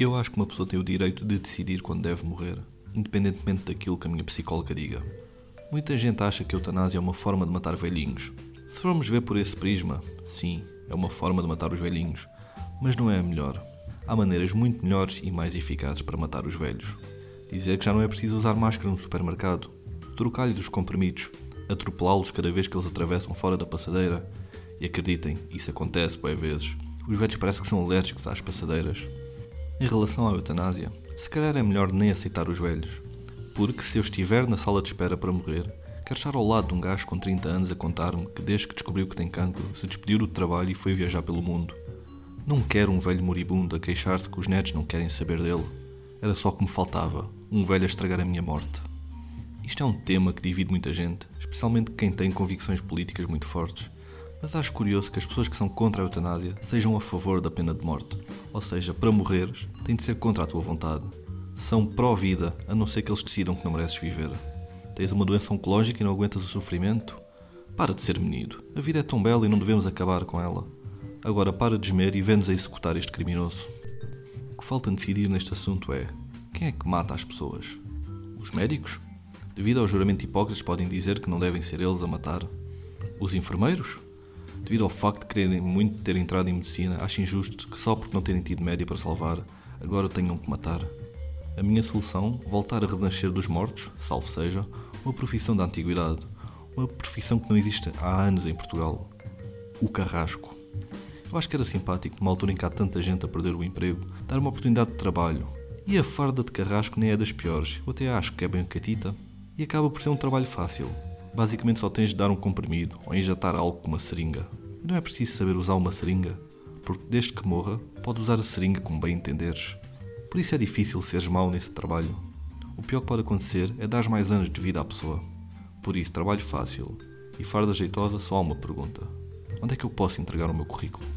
Eu acho que uma pessoa tem o direito de decidir quando deve morrer, independentemente daquilo que a minha psicóloga diga. Muita gente acha que a eutanásia é uma forma de matar velhinhos. Se formos ver por esse prisma, sim, é uma forma de matar os velhinhos, mas não é a melhor. Há maneiras muito melhores e mais eficazes para matar os velhos. Dizer que já não é preciso usar máscara no supermercado, trocar-lhes os comprimidos, atropelá-los cada vez que eles atravessam fora da passadeira. E acreditem, isso acontece bué vezes. Os velhos parece que são alérgicos às passadeiras. Em relação à eutanásia, se calhar é melhor nem aceitar os velhos. Porque se eu estiver na sala de espera para morrer, quero estar ao lado de um gajo com 30 anos a contar-me que desde que descobriu que tem cancro, se despediu do trabalho e foi viajar pelo mundo. Não quero um velho moribundo a queixar-se que os netos não querem saber dele. Era só o que me faltava, um velho a estragar a minha morte. Isto é um tema que divide muita gente, especialmente quem tem convicções políticas muito fortes. Mas acho curioso que as pessoas que são contra a eutanásia sejam a favor da pena de morte. Ou seja, para morreres, tem de ser contra a tua vontade. São pró-vida, a não ser que eles decidam que não mereces viver. Tens uma doença oncológica e não aguentas o sofrimento? Para de ser menino. A vida é tão bela e não devemos acabar com ela. Agora para de gemer e vê-nos a executar este criminoso. O que falta decidir neste assunto é: quem é que mata as pessoas? Os médicos? Devido ao juramento de Hipócrates podem dizer que não devem ser eles a matar. Os enfermeiros? Devido ao facto de quererem muito ter entrado em medicina, acho injusto que só porque não terem tido média para salvar, agora tenham que matar. A minha solução, voltar a renascer dos mortos, salvo seja, uma profissão da antiguidade, uma profissão que não existe há anos em Portugal. O carrasco. Eu acho que era simpático, numa altura em que há tanta gente a perder o emprego, dar uma oportunidade de trabalho. E a farda de carrasco nem é das piores, eu até acho que é bem catita, e acaba por ser um trabalho fácil. Basicamente só tens de dar um comprimido ou injetar algo com uma seringa. E não é preciso saber usar uma seringa, porque desde que morra, podes usar a seringa como bem entenderes. Por isso é difícil seres mau nesse trabalho. O pior que pode acontecer é dar mais anos de vida à pessoa. Por isso, trabalho fácil e farda jeitosa, só há uma pergunta. Onde é que eu posso entregar o meu currículo?